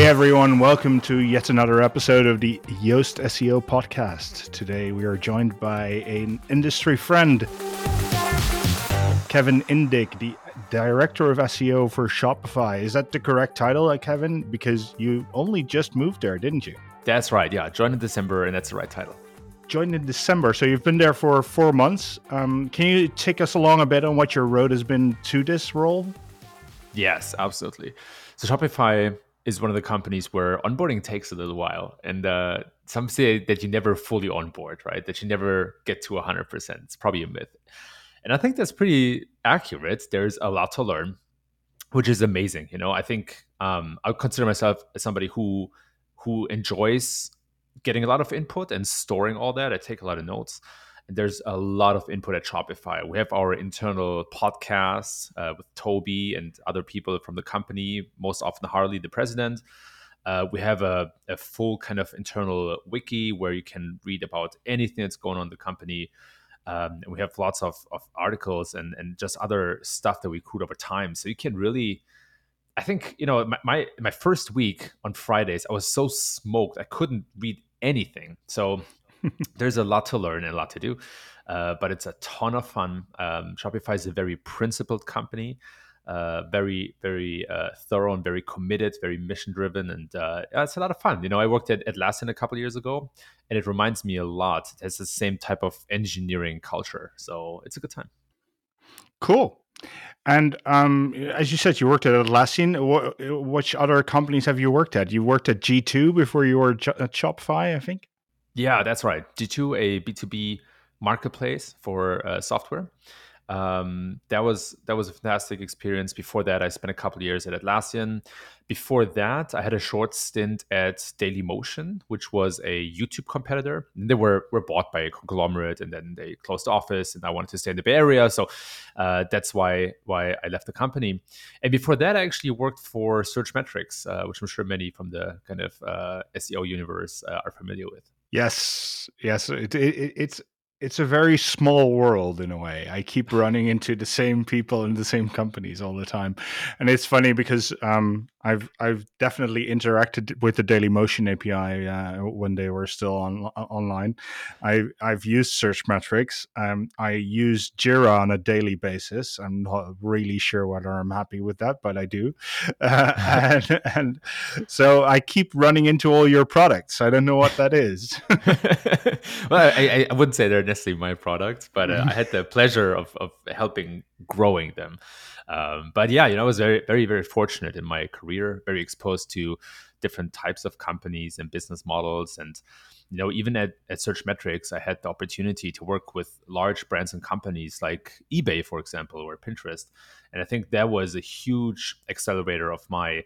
Hey everyone, welcome to yet another episode of the Yoast SEO podcast. Today we are joined by an industry friend, Kevin Indig, the Director of SEO for Shopify. Is that the correct title, Kevin? Because you only just moved there, didn't you? That's right, yeah. Joined in December, and that's the right title. Joined in December, so you've been there for 4 months. Can you take us along a bit on what your road has been to this role? Yes, absolutely. So Shopify is one of the companies where onboarding takes a little while. And some say that you never fully onboard, right? That you never get to 100%. It's probably a myth. And I think that's pretty accurate. There's a lot to learn, which is amazing. You know, I think I consider myself as somebody who enjoys getting a lot of input and storing all that. I take a lot of notes. And there's a lot of input at Shopify. We have our internal podcasts with Toby and other people from the company, most often Harley, the president. We have a full kind of internal wiki where you can read about anything that's going on in the company. We have lots of articles and just other stuff that we accrued over time. So you can really, I think, you know, my first week on Fridays, I was so smoked. I couldn't read anything. So there's a lot to learn and a lot to do, but it's a ton of fun. Shopify is a very principled company, very, very thorough and very committed, very mission-driven, and it's a lot of fun. You know, I worked at Atlassian a couple of years ago, and it reminds me a lot. It has the same type of engineering culture, so it's a good time. Cool. And as you said, you worked at Atlassian. Which other companies have you worked at? You worked at G2 before you were at Shopify, I think? Yeah, that's right. G2, a B2B marketplace for software. That was a fantastic experience. Before that, I spent a couple of years at Atlassian. Before that, I had a short stint at Dailymotion, which was a YouTube competitor. And they were bought by a conglomerate, and then they closed the office, and I wanted to stay in the Bay Area. So that's why I left the company. And before that, I actually worked for Searchmetrics, which I'm sure many from the kind of SEO universe are familiar with. Yes. It's a very small world in a way. I keep running into the same people and the same companies all the time. And it's funny because I've definitely interacted with the Dailymotion API when they were still online. I've used Searchmetrics. I use Jira on a daily basis. I'm not really sure whether I'm happy with that, but I do. And so I keep running into all your products. I don't know what that is. Well, I wouldn't say they're necessarily my products, but I had the pleasure of helping growing them. But yeah, you know, I was very, very, very fortunate in my career, very exposed to different types of companies and business models. And, you know, even at Searchmetrics, I had the opportunity to work with large brands and companies like eBay, for example, or Pinterest. And I think that was a huge accelerator of my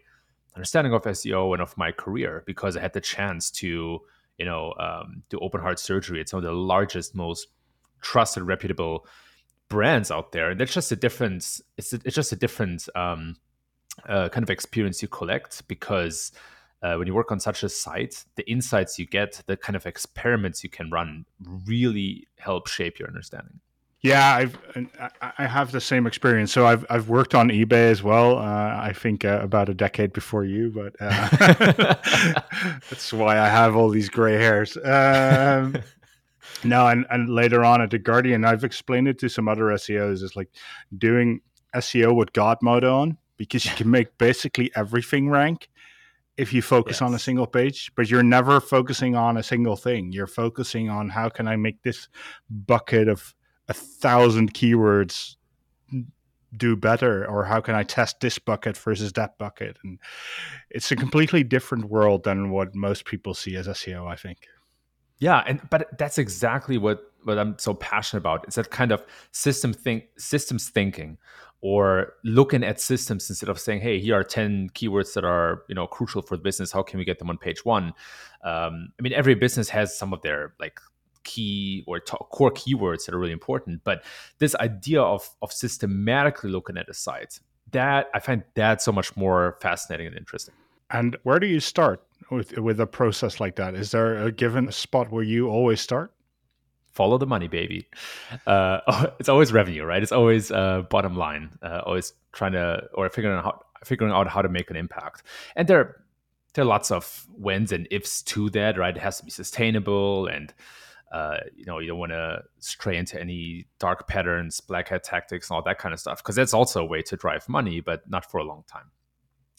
understanding of SEO and of my career, because I had the chance to, you know, do open heart surgery at some of the largest, most trusted, reputable brands out there. And that's just a different, it's just a different kind of experience you collect, because when you work on such a site, the insights you get, the kind of experiments you can run really help shape your understanding. Yeah, I have the same experience. So I've worked on eBay as well. I think about a decade before you, but that's why I have all these gray hairs. No, and later on at the Guardian, I've explained it to some other SEOs. It's like doing SEO with God mode on, because you can make basically everything rank if you focus on a single page, but you're never focusing on a single thing. You're focusing on how can I make this bucket of 1,000 keywords do better, or how can I test this bucket versus that bucket? And it's a completely different world than what most people see as SEO, I think. Yeah, but that's exactly what I'm so passionate about. It's that kind of systems thinking, or looking at systems instead of saying, hey, here are 10 keywords that are, you know, crucial for the business. How can we get them on page one? I mean, every business has some of their like key or core keywords that are really important. But this idea of systematically looking at a site, that I find that so much more fascinating and interesting. And where do you start with a process like that? Is there a given spot where you always start? Follow the money, baby. It's always revenue, right? It's always bottom line. Always trying to, or figuring out how to make an impact. And there are there are lots of whens and ifs to that, right? It has to be sustainable, and you don't want to stray into any dark patterns, black hat tactics, and all that kind of stuff, because that's also a way to drive money, but not for a long time.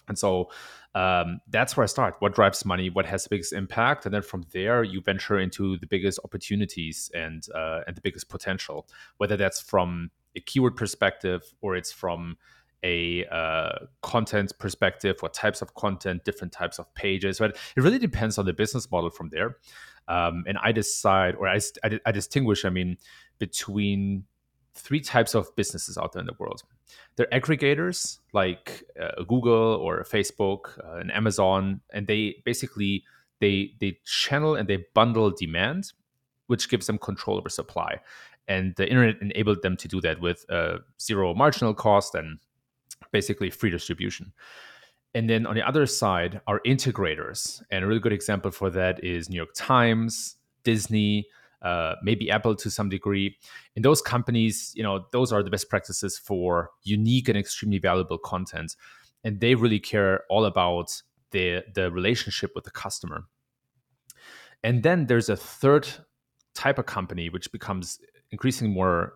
And so that's where I start. What drives money? What has the biggest impact? And then from there, you venture into the biggest opportunities and the biggest potential, whether that's from a keyword perspective or it's from a content perspective, what types of content, different types of pages. But it really depends on the business model from there. And I decide, or I distinguish, between three types of businesses out there in the world. They're aggregators like Google or Facebook and Amazon, and they basically they channel and they bundle demand, which gives them control over supply. And the internet enabled them to do that with zero marginal cost and basically free distribution. And then on the other side are integrators. And a really good example for that is New York Times, Disney, maybe Apple to some degree. And those companies, those are the best practices for unique and extremely valuable content. And they really care all about the relationship with the customer. And then there's a third type of company, which becomes increasingly more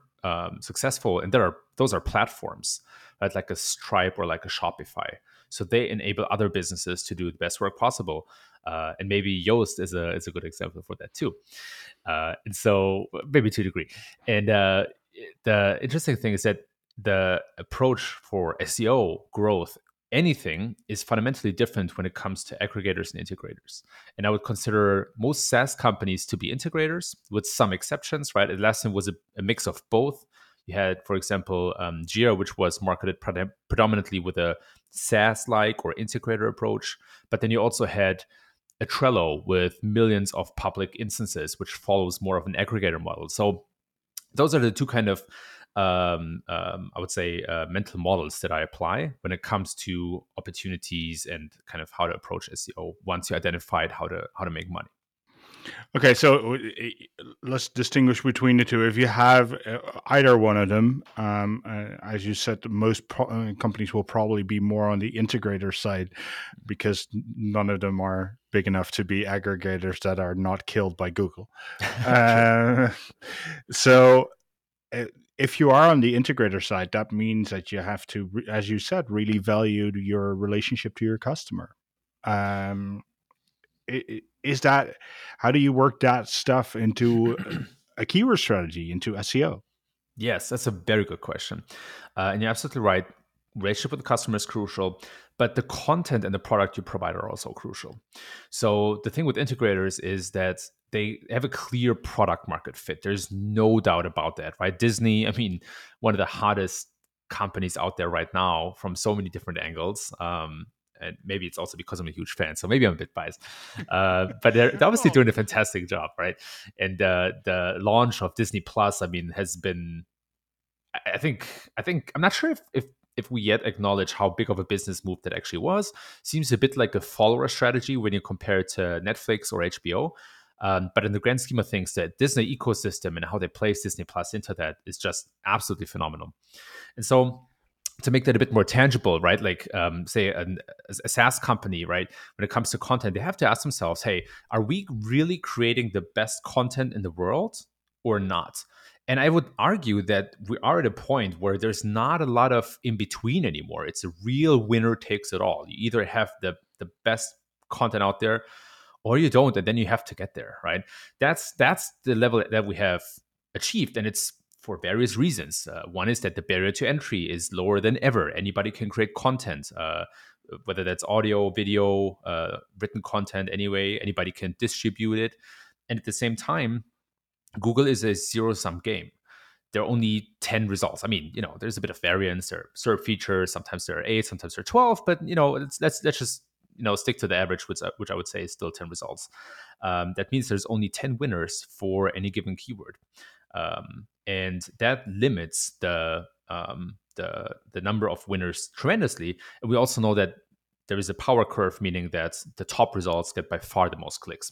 successful. And those are platforms, right? Like a Stripe or like a Shopify. So they enable other businesses to do the best work possible. And maybe Yoast is a good example for that too. And so maybe to a degree. And the interesting thing is that the approach for SEO growth, anything, is fundamentally different when it comes to aggregators and integrators. And I would consider most SaaS companies to be integrators, with some exceptions, right? Atlassian was a mix of both. You had, for example, Jira, which was marketed predominantly with a SaaS-like or integrator approach. But then you also had a Trello with millions of public instances, which follows more of an aggregator model. So those are the two kind of mental models that I apply when it comes to opportunities and kind of how to approach SEO once you identified how to make money. Okay, so let's distinguish between the two. If you have either one of them, as you said, most companies will probably be more on the integrator side because none of them are big enough to be aggregators that are not killed by Google. So if you are on the integrator side, that means that you have to, as you said, really value your relationship to your customer. Is that, how do you work that stuff into a keyword strategy, into SEO? Yes, that's a very good question. And you're absolutely right. Relationship with the customer is crucial, but the content and the product you provide are also crucial. So the thing with integrators is that they have a clear product market fit. There's no doubt about that, right? Disney, one of the hottest companies out there right now from so many different angles. And maybe it's also because I'm a huge fan, so maybe I'm a bit biased. But they're obviously doing a fantastic job, right? And the launch of Disney Plus, has been, I think I'm not sure if we yet acknowledge how big of a business move that actually was. Seems a bit like a follower strategy when you compare it to Netflix or HBO. But in the grand scheme of things, the Disney ecosystem and how they place Disney Plus into that is just absolutely phenomenal. And so to make that a bit more tangible, right? Like, say, a SaaS company, right? When it comes to content, they have to ask themselves, hey, are we really creating the best content in the world or not? And I would argue that we are at a point where there's not a lot of in between anymore. It's a real winner takes it all. You either have the best content out there or you don't, and then you have to get there, right? That's the level that we have achieved, and it's for various reasons. One is that the barrier to entry is lower than ever. Anybody can create content, whether that's audio, video, written content anyway. Anybody can distribute it. And at the same time, Google is a zero-sum game. There are only 10 results. There's a bit of variance. There are SERP features. Sometimes there are 8, sometimes there are 12. But, let's just stick to the average, which I would say is still 10 results. That means there's only 10 winners for any given keyword. And that limits the number of winners tremendously. And we also know that there is a power curve, meaning that the top results get by far the most clicks.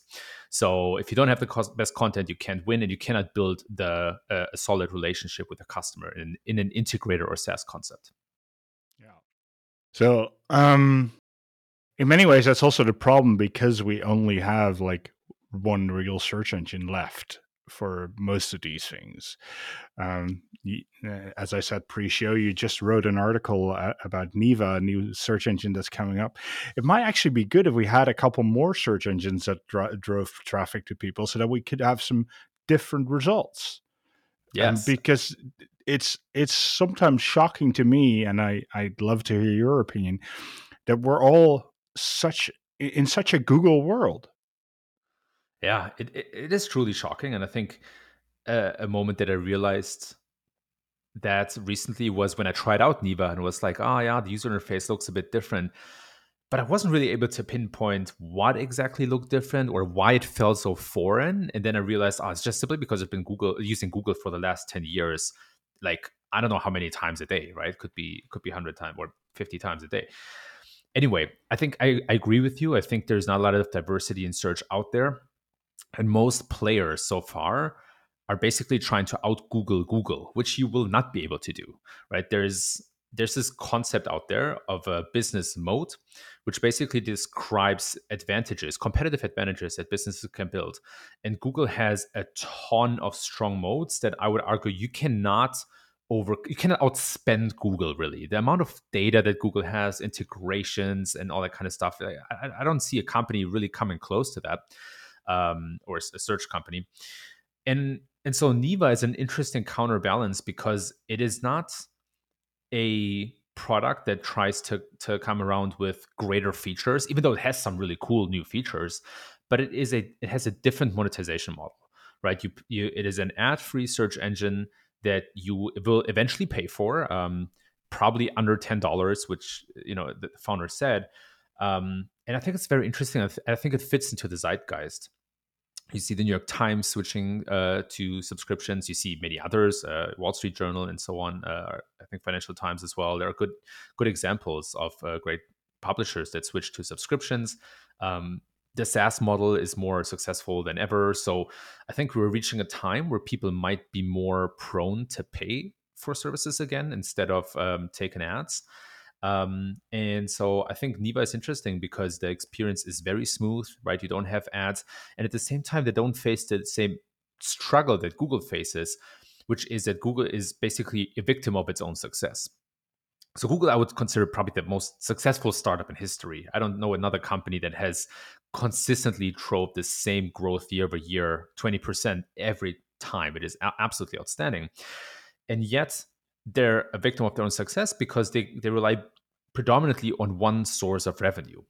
So if you don't have the best content, you can't win, and you cannot build a solid relationship with the customer in an integrator or SaaS concept. Yeah. So in many ways, that's also the problem, because we only have like one real search engine left for most of these things. As I said pre-show, you just wrote an article about Neeva, a new search engine that's coming up. It might actually be good if we had a couple more search engines that drove traffic to people so that we could have some different results. Yes. Because it's sometimes shocking to me, and I'd love to hear your opinion, that we're all in such a Google world. Yeah, it is truly shocking. And I think a moment that I realized that recently was when I tried out Neeva and was like, oh yeah, the user interface looks a bit different. But I wasn't really able to pinpoint what exactly looked different or why it felt so foreign. And then I realized, it's just simply because I've been using Google for the last 10 years. Like, I don't know how many times a day, right? Could be 100 times or 50 times a day. Anyway, I think I agree with you. I think there's not a lot of diversity in search out there. And most players so far are basically trying to out-Google Google, which you will not be able to do, right? There's this concept out there of a business moat, which basically describes advantages, competitive advantages that businesses can build. And Google has a ton of strong moats that I would argue you cannot outspend Google, really. The amount of data that Google has, integrations and all that kind of stuff, I don't see a company really coming close to that. Or a search company. And so Neeva is an interesting counterbalance because it is not a product that tries to come around with greater features, even though it has some really cool new features, but it has a different monetization model, right? It is an ad-free search engine that you will eventually pay for, probably under $10, which, the founder said. And I think it's very interesting. I think it fits into the zeitgeist. You see the New York Times switching to subscriptions. You see many others, Wall Street Journal and so on. I think Financial Times as well. There are good examples of great publishers that switch to subscriptions. The SaaS model is more successful than ever. So I think we're reaching a time where people might be more prone to pay for services again instead of taking ads. And so I think Neeva is interesting because the experience is very smooth, right? You don't have ads. And at the same time, they don't face the same struggle that Google faces, which is that Google is basically a victim of its own success. So Google, I would consider probably the most successful startup in history. I don't know another company that has consistently drove the same growth year over year, 20% every time. It is absolutely outstanding. And yet, they're a victim of their own success because they rely predominantly on one source of revenue.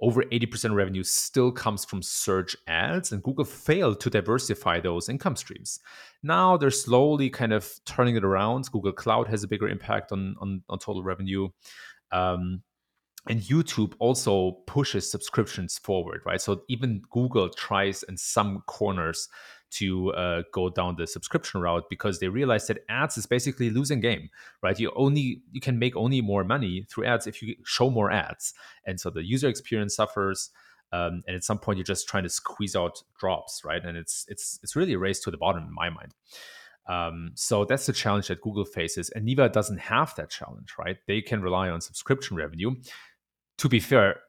Over 80% of revenue still comes from search ads, and Google failed to diversify those income streams. Now they're slowly kind of turning it around. Google Cloud has a bigger impact on total revenue. And YouTube also pushes subscriptions forward, right? So even Google tries in some corners to go down the subscription route because they realize that ads is basically a losing game, right? You can make only more money through ads if you show more ads. And so the user experience suffers. And at some point, you're just trying to squeeze out drops, right? And it's really a race to the bottom in my mind. So that's the challenge that Google faces. And Neeva doesn't have that challenge, right? They can rely on subscription revenue. To be fair,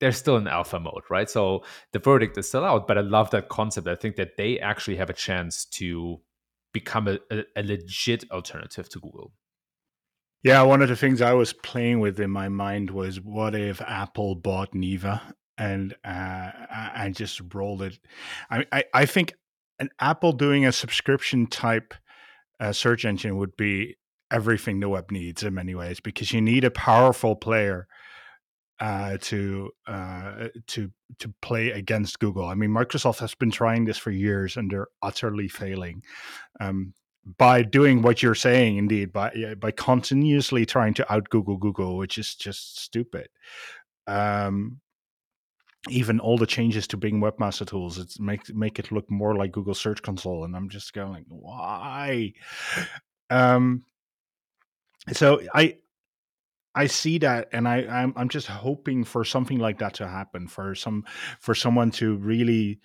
they're still in alpha mode, right? So the verdict is still out, but I love that concept. I think that they actually have a chance to become a legit alternative to Google. Yeah, one of the things I was playing with in my mind was, what if Apple bought Neeva and I just rolled it? I think an Apple doing a subscription type search engine would be everything the web needs in many ways, because you need a powerful player to play against Google. I mean, Microsoft has been trying this for years and they're utterly failing by doing what you're saying, indeed, by continuously trying to out-Google Google, which is just stupid. Even all the changes to Bing Webmaster Tools, it make it look more like Google Search Console, and I'm just going, why? So I see that, and I'm just hoping for something like that to happen, for someone to really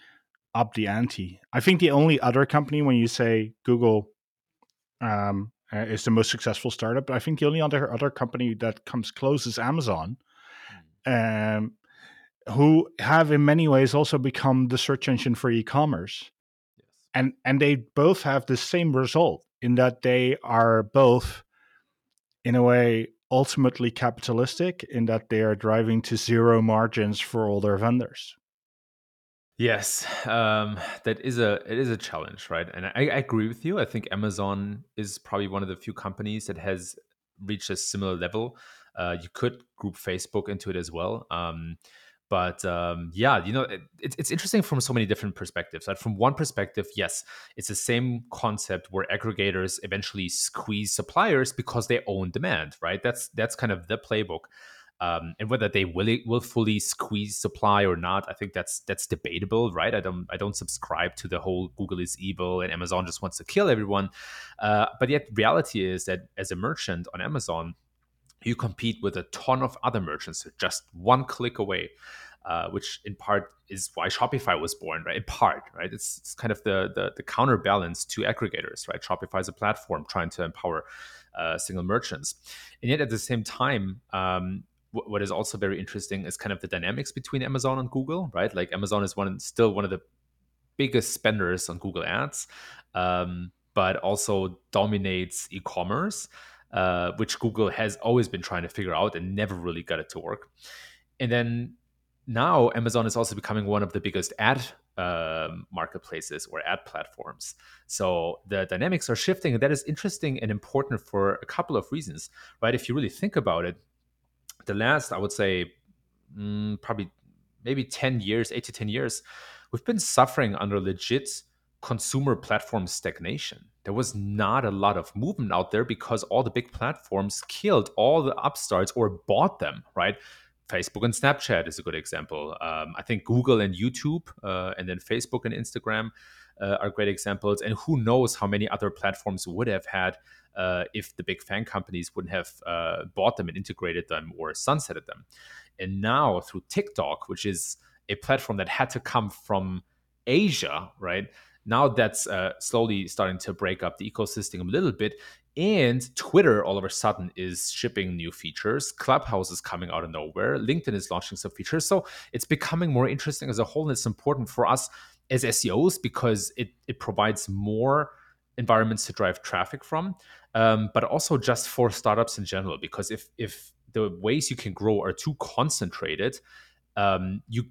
up the ante. I think the only other company, when you say Google is the most successful startup, I think the only other company that comes close is Amazon. who have in many ways also become the search engine for e-commerce. Yes. And they both have the same result in that they are both, in a way, ultimately capitalistic in that they are driving to zero margins for all their vendors. Yes, it is a challenge, right? And I agree with you. I think Amazon is probably one of the few companies that has reached a similar level. You could group Facebook into it as well. It's interesting from so many different perspectives. Right? From one perspective, yes, it's the same concept where aggregators eventually squeeze suppliers because they own demand, right? That's kind of the playbook. And whether they willfully squeeze supply or not, I think that's debatable, right? I don't subscribe to the whole Google is evil and Amazon just wants to kill everyone. But yet reality is that as a merchant on Amazon, you compete with a ton of other merchants just one click away, which in part is why Shopify was born, right? In part, right? It's kind of the counterbalance to aggregators, right? Shopify is a platform trying to empower single merchants. And yet at the same time, what is also very interesting is kind of the dynamics between Amazon and Google, right? Like Amazon is still one of the biggest spenders on Google Ads, but also dominates e-commerce, which Google has always been trying to figure out and never really got it to work. And then now Amazon is also becoming one of the biggest ad marketplaces or ad platforms. So the dynamics are shifting, and that is interesting and important for a couple of reasons, right? If you really think about it, the last, I would say, probably maybe 10 years, 8 to 10 years, we've been suffering under legit consumer platform stagnation. There was not a lot of movement out there because all the big platforms killed all the upstarts or bought them, right? Facebook and Snapchat is a good example. I think Google and YouTube, and then Facebook and Instagram are great examples. And who knows how many other platforms would have had if the big fan companies wouldn't have bought them and integrated them or sunsetted them. And now through TikTok, which is a platform that had to come from Asia, right? Now that's slowly starting to break up the ecosystem a little bit. And Twitter all of a sudden is shipping new features. Clubhouse is coming out of nowhere. LinkedIn is launching some features. So it's becoming more interesting as a whole. And it's important for us as SEOs because it provides more environments to drive traffic from, but also just for startups in general, because if the ways you can grow are too concentrated, you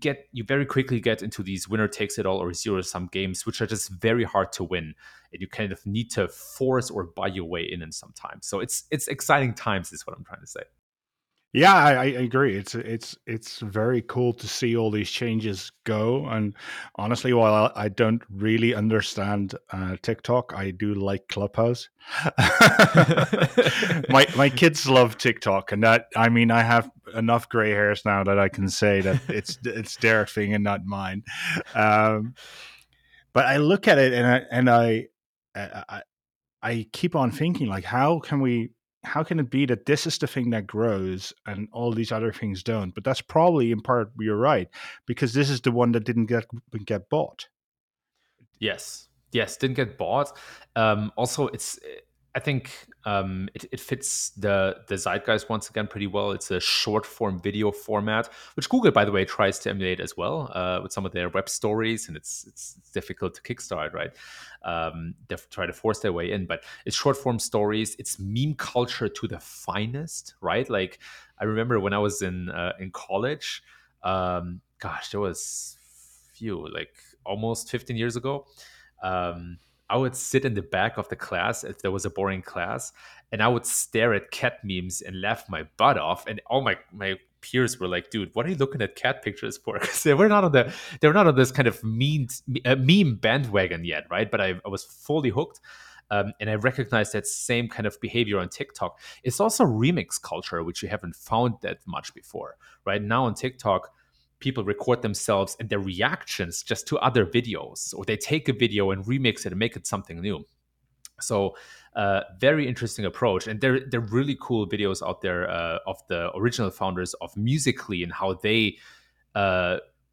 very quickly get into these winner takes it all or zero sum games, which are just very hard to win, and you kind of need to force or buy your way in sometimes. So it's exciting times is what I'm trying to say. Yeah, I agree. It's very cool to see all these changes go. And honestly, while I don't really understand TikTok, I do like Clubhouse. My kids love TikTok, and that, I mean, I have enough gray hairs now that I can say that it's their thing and not mine. But I look at it and I keep on thinking, like, how can it be that this is the thing that grows and all these other things don't? But that's probably in part, you're right, because this is the one that didn't get bought. Yes, didn't get bought. Also, I think it fits the zeitgeist once again pretty well. It's a short-form video format, which Google, by the way, tries to emulate as well with some of their web stories, and it's difficult to kickstart, right? They try to force their way in, but it's short-form stories. It's meme culture to the finest, right? Like, I remember when I was in college, there was almost 15 years ago, I would sit in the back of the class if there was a boring class, and I would stare at cat memes and laugh my butt off. And all my peers were like, "Dude, what are you looking at cat pictures for?" Because they were not on this kind of meme bandwagon yet, right? But I was fully hooked, and I recognized that same kind of behavior on TikTok. It's also remix culture, which you haven't found that much before, right? Now on TikTok, people record themselves and their reactions just to other videos, or they take a video and remix it and make it something new. So very interesting approach. And there are really cool videos out there of the original founders of Musical.ly and how they,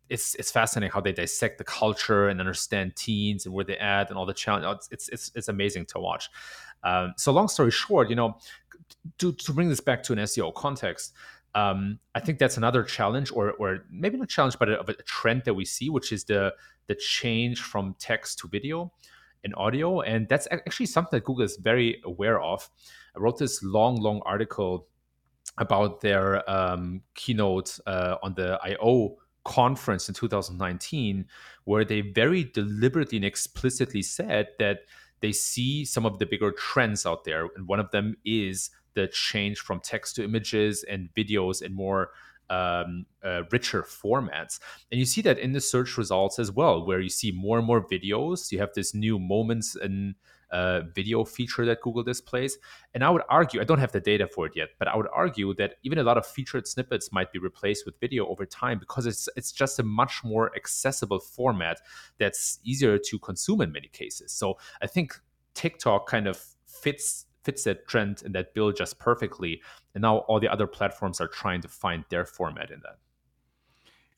it's fascinating how they dissect the culture and understand teens and where they're at and all the challenges. It's amazing to watch. So long story short, to bring this back to an SEO context, I think that's another challenge, or maybe not challenge, but a trend that we see, which is the change from text to video and audio. And that's actually something that Google is very aware of. I wrote this long article about their keynote on the I/O conference in 2019, where they very deliberately and explicitly said that they see some of the bigger trends out there. And one of them is the change from text to images and videos and more richer formats. And you see that in the search results as well, where you see more and more videos. You have this new moments and video feature that Google displays. And I would argue, I don't have the data for it yet, but I would argue that even a lot of featured snippets might be replaced with video over time, because it's just a much more accessible format that's easier to consume in many cases. So I think TikTok kind of fits that trend and that bill just perfectly. And now all the other platforms are trying to find their format in that.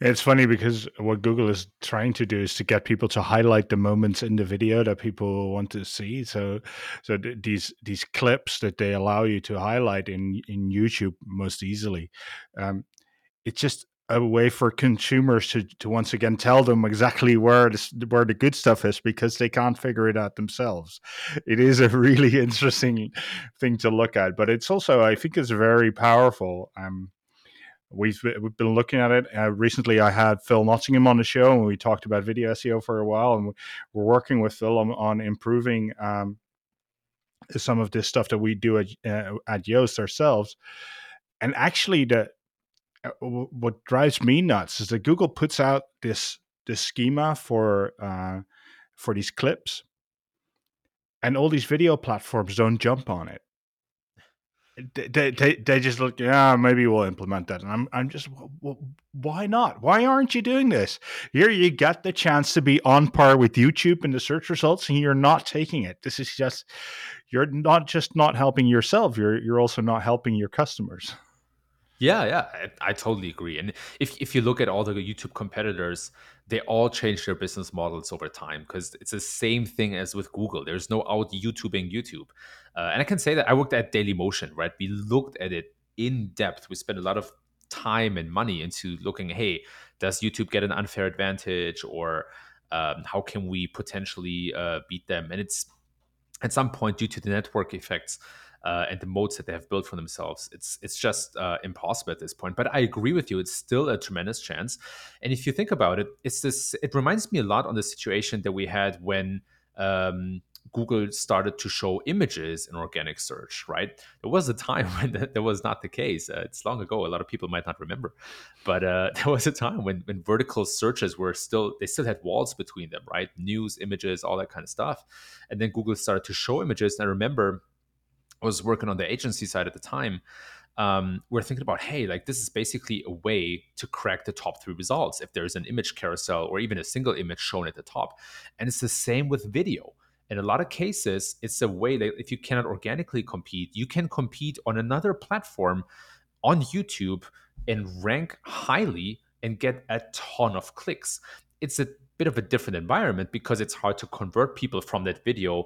It's funny because what Google is trying to do is to get people to highlight the moments in the video that people want to see. So these clips that they allow you to highlight in YouTube most easily. It's just a way for consumers to once again tell them exactly where the good stuff is, because they can't figure it out themselves. It is a really interesting thing to look at, but it's also, I think, it's very powerful. We've been looking at it. Recently, I had Phil Nottingham on the show, and we talked about video SEO for a while. And we're working with Phil on improving some of this stuff that we do at Yoast ourselves. And actually, what drives me nuts is that Google puts out this schema for these clips, and all these video platforms don't jump on it. They just look, yeah, maybe we'll implement that. And I'm just, well, why not? Why aren't you doing this? Here you got the chance to be on par with YouTube in the search results, and you're not taking it. This is just, you're not just not helping yourself. You're also not helping your customers. Yeah, I totally agree. And if you look at all the YouTube competitors, they all change their business models over time, because it's the same thing as with Google. There's no out YouTubing YouTube. And I can say that I worked at Dailymotion, right? We looked at it in depth. We spent a lot of time and money into looking, hey, does YouTube get an unfair advantage, or how can we potentially beat them? And it's at some point, due to the network effects, and the moats that they have built for themselves, it's just impossible at this point. But I agree with you; it's still a tremendous chance. And if you think about it, it reminds me a lot on the situation that we had when Google started to show images in organic search. Right, there was a time when that was not the case. It's long ago; a lot of people might not remember. But there was a time when vertical searches still had walls between them. Right, news, images, all that kind of stuff. And then Google started to show images, and I remember, I was working on the agency side at the time. We're thinking about, hey, like, this is basically a way to crack the top three results if there's an image carousel or even a single image shown at the top. And it's the same with video. In a lot of cases, it's a way that if you cannot organically compete, you can compete on another platform on YouTube and rank highly and get a ton of clicks. It's a bit of a different environment because it's hard to convert people from that video.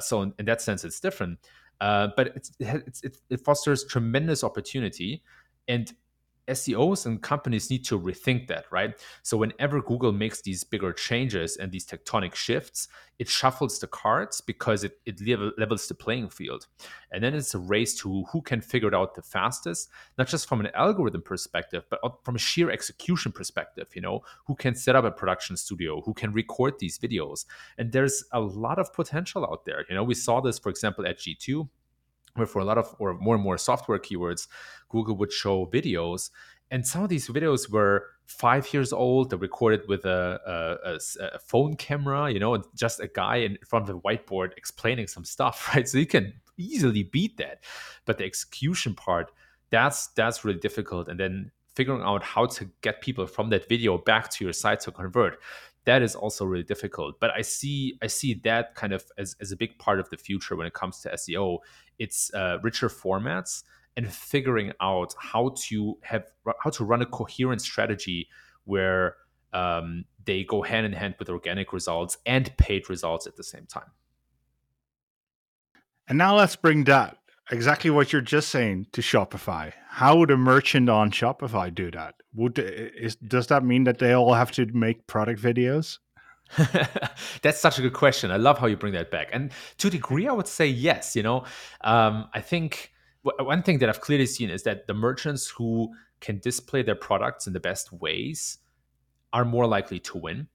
So in that sense, it's different. But it fosters tremendous opportunity, and SEOs and companies need to rethink that, right? So whenever Google makes these bigger changes and these tectonic shifts, it shuffles the cards because it levels the playing field. And then it's a race to who can figure it out the fastest, not just from an algorithm perspective, but from a sheer execution perspective, you know, who can set up a production studio, who can record these videos. And there's a lot of potential out there. You know, we saw this, for example, at G2. Where for a lot of or more and more software keywords, Google would show videos. And some of these videos were 5 years old. They recorded with a phone camera, you know, and just a guy in front of a whiteboard explaining some stuff, right? So you can easily beat that. But the execution part, that's really difficult. And then figuring out how to get people from that video back to your site to convert, that is also really difficult. But I see that kind of as a big part of the future when it comes to SEO. It's richer formats and figuring out how to run a coherent strategy where they go hand in hand with organic results and paid results at the same time. And now let's bring that exactly what you're just saying to Shopify. How would a merchant on Shopify do that? Does that mean that they all have to make product videos? That's such a good question. I love how you bring that back. And to a degree, I would say yes. You know, I think one thing that I've clearly seen is that the merchants who can display their products in the best ways are more likely to win.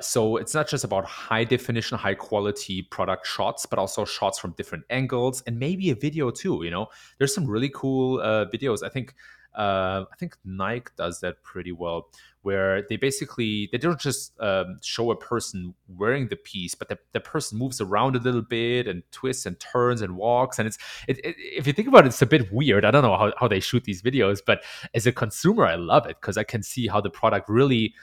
So it's not just about high definition, high quality product shots, but also shots from different angles and maybe a video too. You know, there's some really cool videos. I think Nike does that pretty well, where they don't just show a person wearing the piece, but the person moves around a little bit and twists and turns and walks. And it's if you think about it, it's a bit weird. I don't know how they shoot these videos, but as a consumer, I love it because I can see how the product really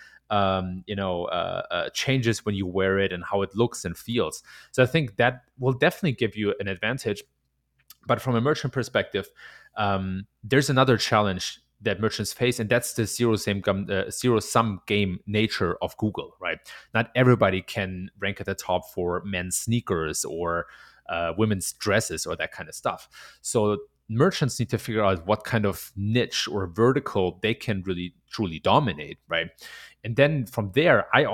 changes when you wear it and how it looks and feels. So I think that will definitely give you an advantage. But from a merchant perspective, there's another challenge that merchants face, and that's the zero-sum game nature of Google, right? Not everybody can rank at the top for men's sneakers or women's dresses or that kind of stuff. So merchants need to figure out what kind of niche or vertical they can really truly dominate, right? And then from there, I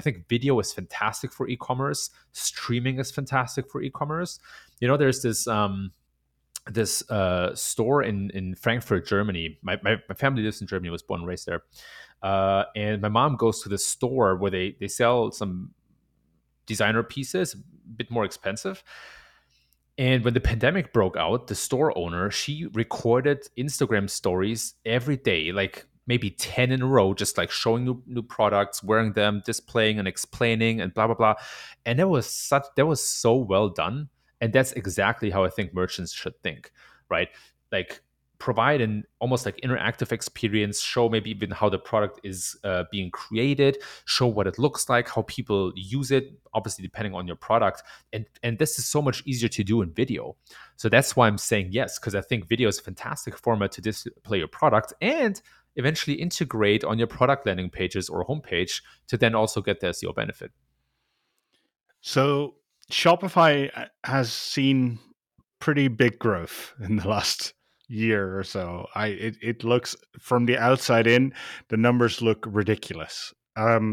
think video is fantastic for e-commerce. Streaming is fantastic for e-commerce. You know, there's this store in Frankfurt, Germany. My family lives in Germany, was born and raised there. And my mom goes to the store where they sell some designer pieces, a bit more expensive. And when the pandemic broke out, the store owner, she recorded Instagram stories every day, like maybe 10 in a row, just like showing new products, wearing them, displaying and explaining and blah, blah, blah. And that was so well done. And that's exactly how I think merchants should think, right? Like provide an almost like interactive experience, show maybe even how the product is being created, show what it looks like, how people use it, obviously depending on your product. And this is so much easier to do in video. So that's why I'm saying yes, because I think video is a fantastic format to display your product and eventually integrate on your product landing pages or homepage to then also get the SEO benefit. So Shopify has seen pretty big growth in the last year or so. It looks from the outside in, the numbers look ridiculous. A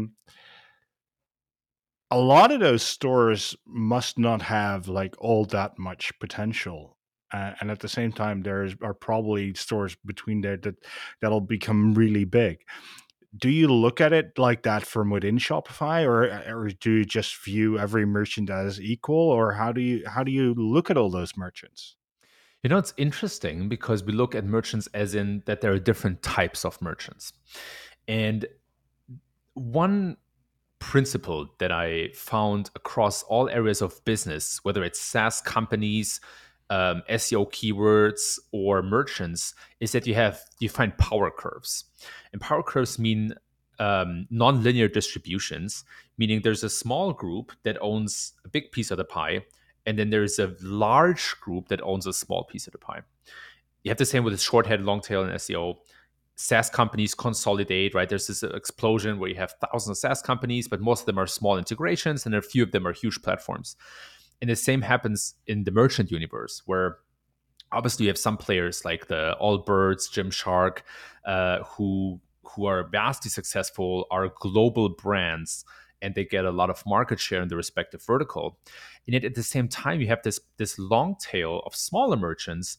lot of those stores must not have like all that much potential, and at the same time, there are probably stores between there that'll become really big. Do you look at it like that from within Shopify, or do you just view every merchant as equal, or how do you look at all those merchants? You know, it's interesting because we look at merchants as in that there are different types of merchants. And one principle that I found across all areas of business, whether it's SaaS companies, SEO keywords, or merchants, is that you find power curves. And power curves mean nonlinear distributions, meaning there's a small group that owns a big piece of the pie, and then there's a large group that owns a small piece of the pie. You have the same with short head, long tail, and SEO. SaaS companies consolidate, right? There's this explosion where you have thousands of SaaS companies, but most of them are small integrations, and a few of them are huge platforms. And the same happens in the merchant universe, where obviously you have some players like the Allbirds, Gymshark, who are vastly successful, are global brands, and they get a lot of market share in the respective vertical. And yet at the same time, you have this long tail of smaller merchants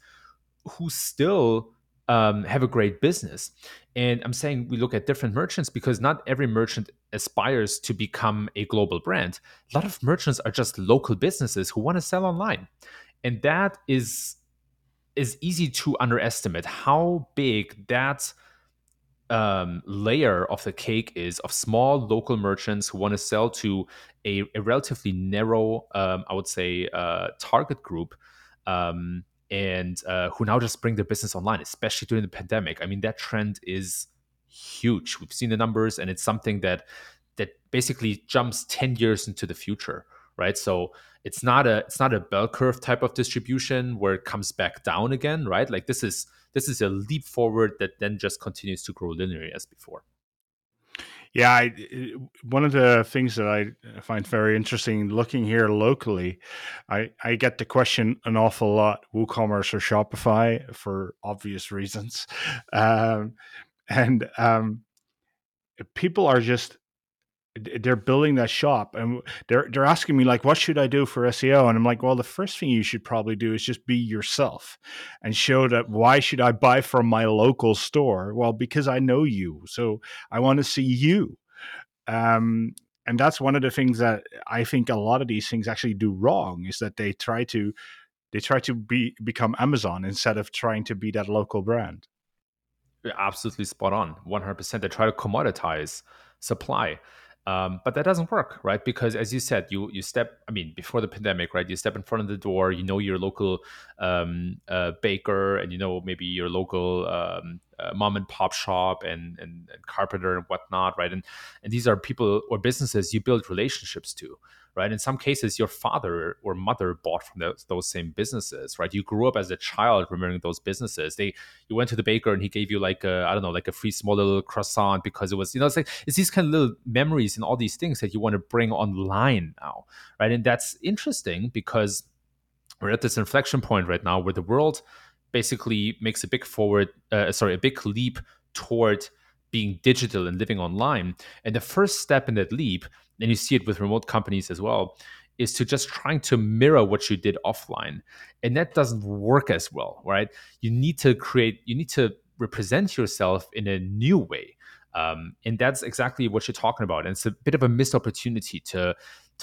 who still have a great business. And I'm saying we look at different merchants because not every merchant aspires to become a global brand. A lot of merchants are just local businesses who want to sell online. And that is easy to underestimate how big that layer of the cake is of small local merchants who want to sell to a relatively narrow, target group, and who now just bring their business online, especially during the pandemic. I mean, that trend is huge. We've seen the numbers, and it's something that basically jumps 10 years into the future, right? So it's not a bell curve type of distribution where it comes back down again, right? Like this is a leap forward that then just continues to grow linearly as before. Yeah, one of the things that I find very interesting looking here locally, I get the question an awful lot, WooCommerce or Shopify, for obvious reasons. People are just, they're building that shop and they're asking me like, what should I do for SEO? And I'm like, well, the first thing you should probably do is just be yourself and show that why should I buy from my local store? Well, because I know you, so I want to see you. And that's one of the things that I think a lot of these things actually do wrong is that they try to become Amazon instead of trying to be that local brand. You're absolutely spot on. 100%. They try to commoditize supply. But that doesn't work, right? Because as you said, you step, I mean, before the pandemic, right? You step in front of the door, you know your local baker and you know maybe your local mom and pop shop and carpenter and whatnot, right? And these are people or businesses you build relationships to, right? In some cases, your father or mother bought from those same businesses, right? You grew up as a child remembering those businesses. You went to the baker and he gave you like a, I don't know, like a free small little croissant because it was, you know, it's these kind of little memories and all these things that you want to bring online now, right? And that's interesting because we're at this inflection point right now where the world basically makes a big leap toward being digital and living online. And the first step in that leap, and you see it with remote companies as well, is to just trying to mirror what you did offline. And that doesn't work as well, right? You need to represent yourself in a new way. And that's exactly what you're talking about. And it's a bit of a missed opportunity to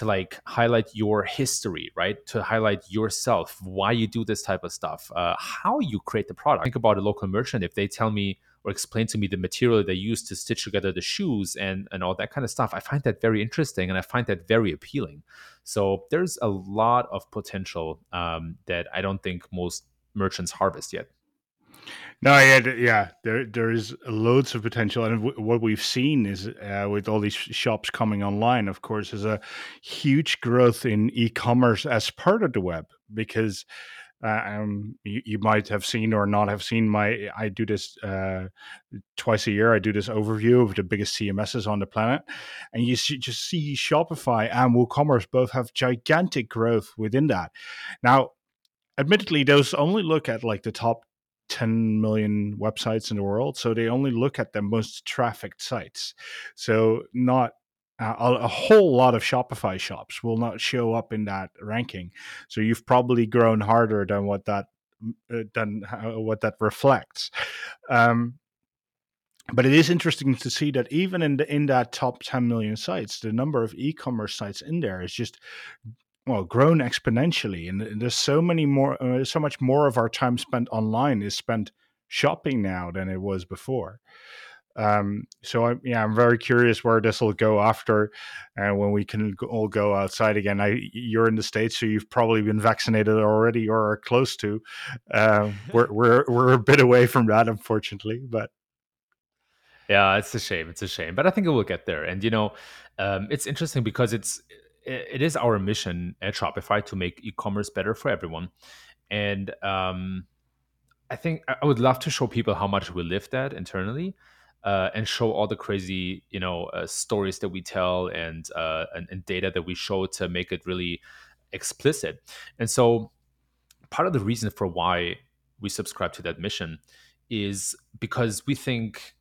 like highlight your history, right? To highlight yourself, why you do this type of stuff, how you create the product. Think about a local merchant. If they tell me or explain to me the material they use to stitch together the shoes and all that kind of stuff, I find that very interesting and I find that very appealing. So there's a lot of potential that I don't think most merchants harvest yet. No, yeah, there is loads of potential, and what we've seen is with all these shops coming online, of course, is a huge growth in e-commerce as part of the web because. You might have seen or not have seen I do this twice a year. I do this overview of the biggest CMSs on the planet. And you see Shopify and WooCommerce both have gigantic growth within that. Now, admittedly, those only look at like the top 10 million websites in the world. So they only look at the most trafficked sites. So not a whole lot of Shopify shops will not show up in that ranking, so you've probably grown harder than what that reflects. But it is interesting to see that even in that top 10 million sites, the number of e-commerce sites in there is just grown exponentially, and there's so much more of our time spent online is spent shopping now than it was before. So I'm very curious where this will go after, and when we can all go outside again. You're in the States, so you've probably been vaccinated already or are close to. We're a bit away from that, unfortunately. But yeah, it's a shame. But I think it will get there. And it's interesting because it is our mission at Shopify to make e-commerce better for everyone, and I think I would love to show people how much we live that internally. And show all the crazy, stories that we tell and data that we show to make it really explicit. And so part of the reason for why we subscribe to that mission is because we think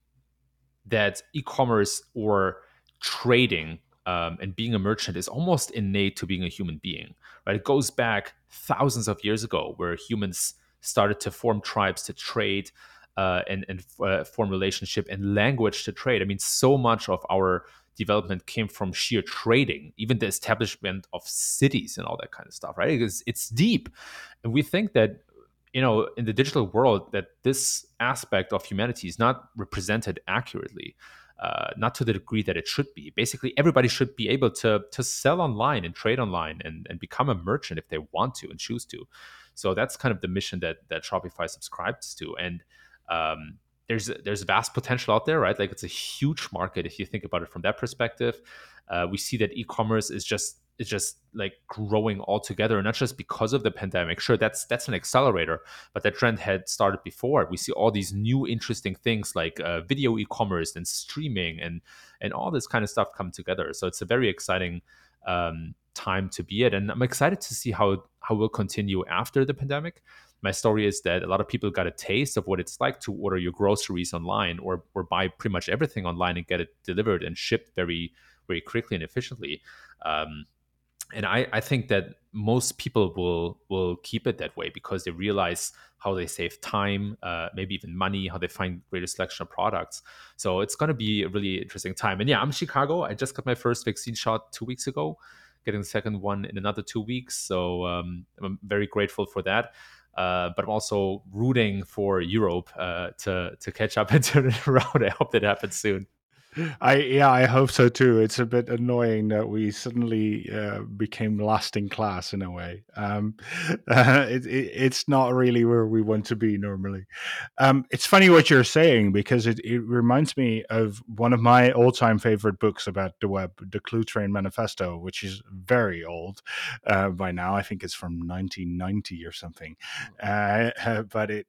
that e-commerce or trading and being a merchant is almost innate to being a human being, right? It goes back thousands of years ago where humans started to form tribes to trade, and form relationship and language to trade. I mean, so much of our development came from sheer trading, even the establishment of cities and all that kind of stuff, right? Because it's deep. And we think that, in the digital world, that this aspect of humanity is not represented accurately, not to the degree that it should be. Basically, everybody should be able to sell online and trade online and become a merchant if they want to and choose to. So that's kind of the mission that Shopify subscribes to. And there's vast potential out there, right? Like it's a huge market if you think about it from that perspective. We see that e-commerce is just is just like growing altogether, and not just because of the pandemic. Sure, that's an accelerator, but that trend had started before. We see all these new interesting things like video e-commerce and streaming and all this kind of stuff come together. So it's a very exciting time to be at, and I'm excited to see how we'll continue after the pandemic. My story is that a lot of people got a taste of what it's like to order your groceries online or buy pretty much everything online and get it delivered and shipped very, very quickly and efficiently. And I think that most people will keep it that way because they realize how they save time, maybe even money, how they find greater selection of products. So it's going to be a really interesting time. And yeah, I'm Chicago. I just got my first vaccine shot 2 weeks ago, getting the second one in another 2 weeks. So I'm very grateful for that. But I'm also rooting for Europe to catch up and turn it around. I hope that happens soon. I hope so too. It's a bit annoying that we suddenly became last in class in a way. It's not really where we want to be normally. It's funny what you're saying because it reminds me of one of my all-time favorite books about the web, The Clue Train Manifesto, which is very old by now. I think it's from 1990 or something. But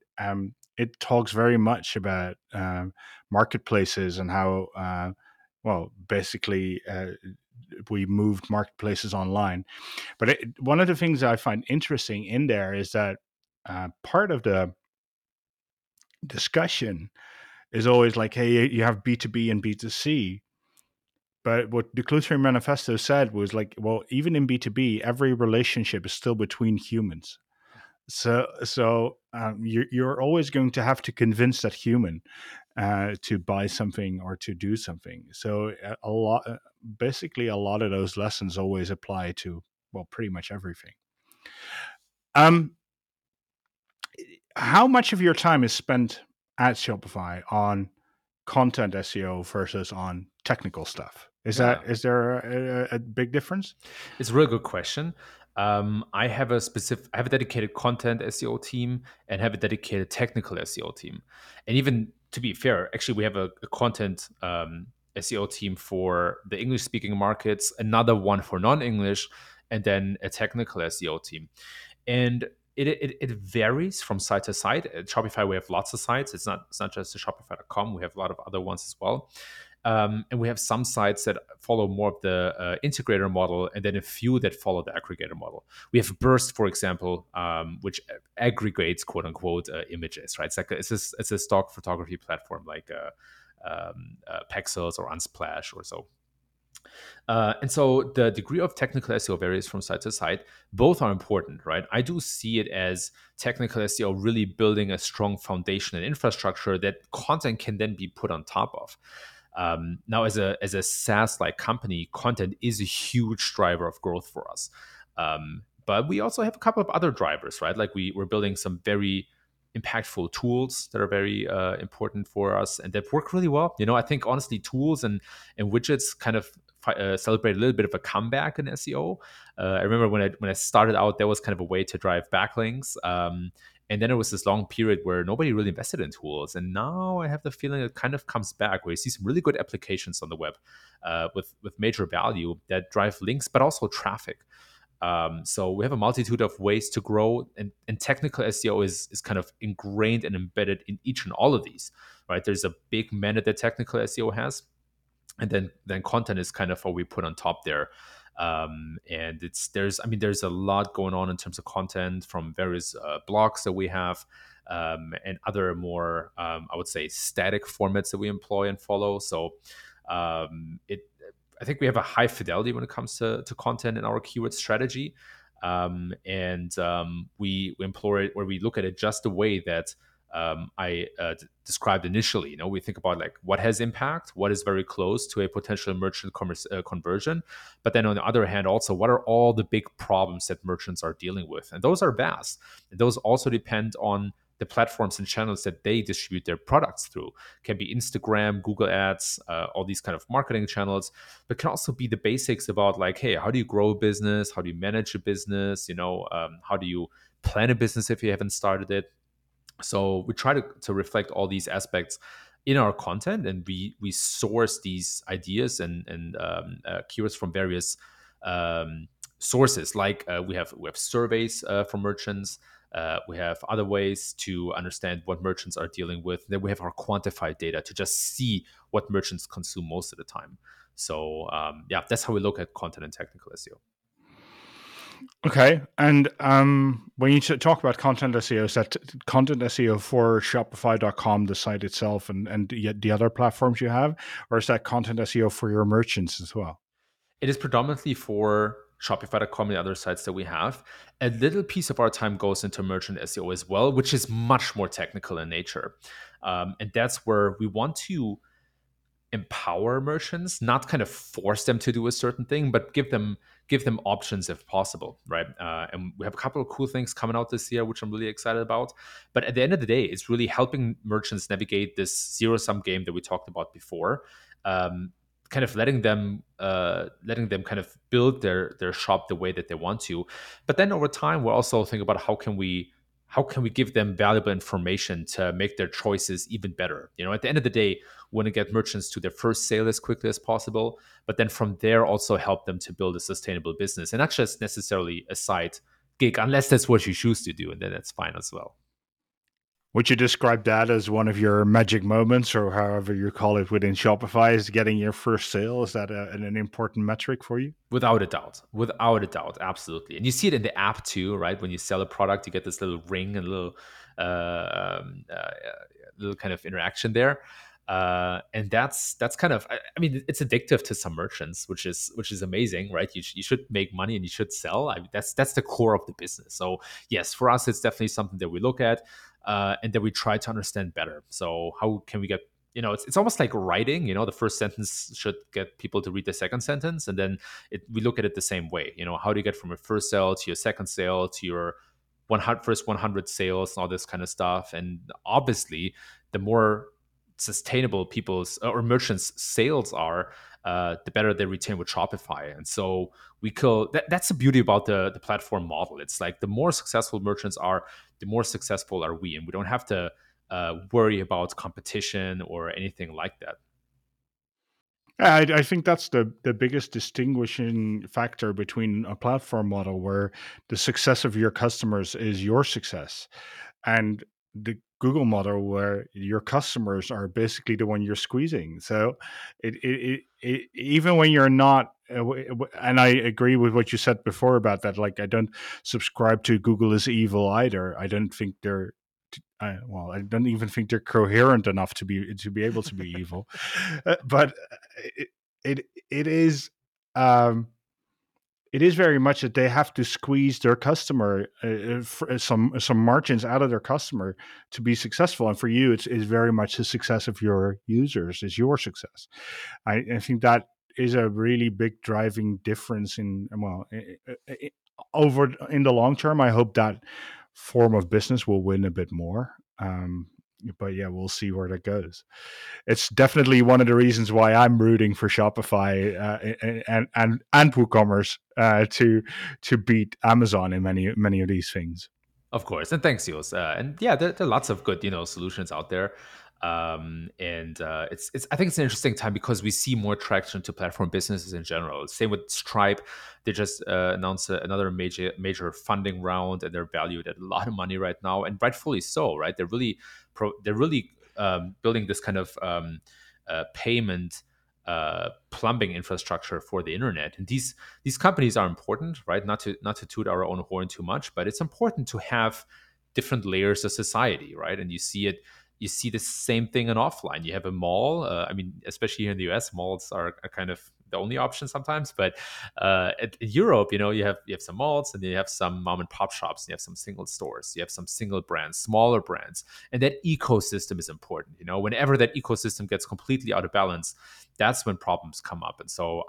it talks very much about marketplaces and how, we moved marketplaces online. But one of the things that I find interesting in there is that part of the discussion is always like, hey, you have B2B and B2C. But what the Clue Train Manifesto said was like, well, even in B2B, every relationship is still between humans. So you're always going to have to convince that human to buy something or to do something. So a lot of those lessons always apply to, well, pretty much everything. How much of your time is spent at Shopify on content SEO versus on technical stuff? Is there a big difference? It's a really good question. I have a dedicated content SEO team and have a dedicated technical SEO team. And even to be fair, actually, we have a content SEO team for the English-speaking markets, another one for non-English, and then a technical SEO team. And it varies from site to site. At Shopify, we have lots of sites. It's not just Shopify.com. We have a lot of other ones as well. And we have some sites that follow more of the integrator model, and then a few that follow the aggregator model. We have Burst, for example, which aggregates "quote unquote" images. Right? It's like it's a stock photography platform, like Pexels or Unsplash or so. And so the degree of technical SEO varies from site to site. Both are important, right? I do see it as technical SEO really building a strong foundation and infrastructure that content can then be put on top of. Now, as a SaaS-like company, content is a huge driver of growth for us. But we also have a couple of other drivers, right? Like we're building some very impactful tools that are very important for us and that work really well. You know, I think, honestly, tools and widgets kind of celebrate a little bit of a comeback in SEO. I remember when I started out, there was kind of a way to drive backlinks. And then it was this long period where nobody really invested in tools. And now I have the feeling it kind of comes back, where you see some really good applications on the web with major value that drive links, but also traffic. So we have a multitude of ways to grow. And technical SEO is kind of ingrained and embedded in each and all of these, right? There's a big mandate that technical SEO has. And then content is kind of what we put on top there. And there's a lot going on in terms of content from various blogs that we have and other more, I would say, static formats that we employ and follow. So I think we have a high fidelity when it comes to content in our keyword strategy. We employ it, where we look at it just the way that I described initially. You know, we think about like what has impact, what is very close to a potential merchant conversion, but then on the other hand, also what are all the big problems that merchants are dealing with, and those are vast. And those also depend on the platforms and channels that they distribute their products through. It can be Instagram, Google Ads, all these kind of marketing channels, but can also be the basics about like, hey, how do you grow a business? How do you manage a business? You know, how do you plan a business if you haven't started it? So we try to reflect all these aspects in our content, and we source these ideas and keywords from various sources, like we have surveys for merchants. We have other ways to understand what merchants are dealing with. Then we have our quantified data to just see what merchants consume most of the time. So that's how we look at content and technical SEO. Okay. And when you talk about content SEO, is that content SEO for Shopify.com, the site itself, and the other platforms you have, or is that content SEO for your merchants as well? It is predominantly for Shopify.com and the other sites that we have. A little piece of our time goes into merchant SEO as well, which is much more technical in nature. And that's where we want to empower merchants, not kind of force them to do a certain thing, but give them options if possible, right? And we have a couple of cool things coming out this year, which I'm really excited about. But at the end of the day, it's really helping merchants navigate this zero-sum game that we talked about before, kind of letting them kind of build their shop the way that they want to. But then over time, we're also thinking about how can we give them valuable information to make their choices even better? You know, at the end of the day, we want to get merchants to their first sale as quickly as possible, but then from there also help them to build a sustainable business, and not just necessarily a side gig, unless that's what you choose to do, and then that's fine as well. Would you describe that as one of your magic moments, or however you call it within Shopify, is getting your first sale? Is that an important metric for you? Without a doubt, absolutely. And you see it in the app too, right? When you sell a product, you get this little ring and little kind of interaction there, and that's kind of, I mean, it's addictive to some merchants, which is amazing, right? You should make money and you should sell. I mean, that's the core of the business. So yes, for us, it's definitely something that we look at. And that we try to understand better. So how can we get, it's almost like writing, the first sentence should get people to read the second sentence. And then we look at it the same way. How do you get from your first sale to your second sale to your first 100 sales and all this kind of stuff. And obviously, the more sustainable people's or merchants' sales are, the better they retain with Shopify. And so that's the beauty about the platform model. It's like the more successful merchants are, the more successful are we, and we don't have to worry about competition or anything like that. I think that's the biggest distinguishing factor between a platform model where the success of your customers is your success, and the Google model where your customers are basically the one you're squeezing. So it even when you're not, and I agree with what you said before about that, like I don't subscribe to Google is evil either. I don't think they're, I don't even think they're coherent enough to be able to be evil. But it is very much that they have to squeeze their customer, some margins out of their customer to be successful. And for you, it's very much the success of your users is your success. I think that is a really big driving difference in the long term. I hope that form of business will win a bit more. But yeah, we'll see where that goes. It's definitely one of the reasons why I'm rooting for Shopify and WooCommerce to beat Amazon in many of these things. Of course, and thanks, Yoast. And yeah, there are lots of good solutions out there. I think it's an interesting time because we see more traction to platform businesses in general. Same with Stripe. They just announced another major funding round, and they're valued at a lot of money right now, and rightfully so, right? They're really building this kind of payment plumbing infrastructure for the internet, and these companies are important, right? Not to toot our own horn too much, but it's important to have different layers of society, right? And you see it. You see the same thing in offline. You have a mall. Especially here in the US, malls are kind of the only option sometimes. But in Europe, you have some malls, and you have some mom and pop shops, and you have some single stores, you have some single brands, smaller brands, and that ecosystem is important. Whenever that ecosystem gets completely out of balance, that's when problems come up. And so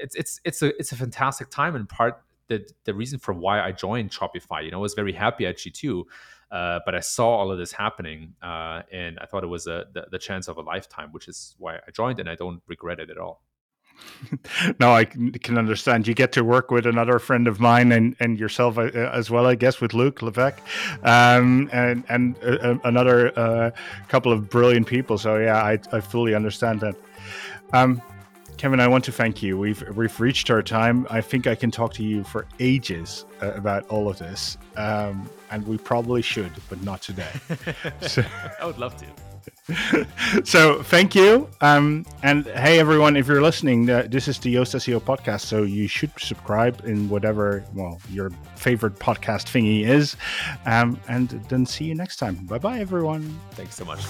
it's a fantastic time. In part, the reason for why I joined Shopify, I was very happy at G2. But I saw all of this happening, and I thought it was the chance of a lifetime, which is why I joined, and I don't regret it at all. No, I can understand. You get to work with another friend of mine and yourself as well, I guess, with Luke Levesque, and another couple of brilliant people. So yeah, I fully understand that. Kevin, I want to thank you. We've reached our time. I think I can talk to you for ages about all of this. And we probably should, but not today. So, I would love to. So thank you. And hey, everyone, if you're listening, this is the Yoast SEO podcast. So you should subscribe in whatever, well, your favorite podcast thingy is. And then see you next time. Bye-bye, everyone. Thanks so much.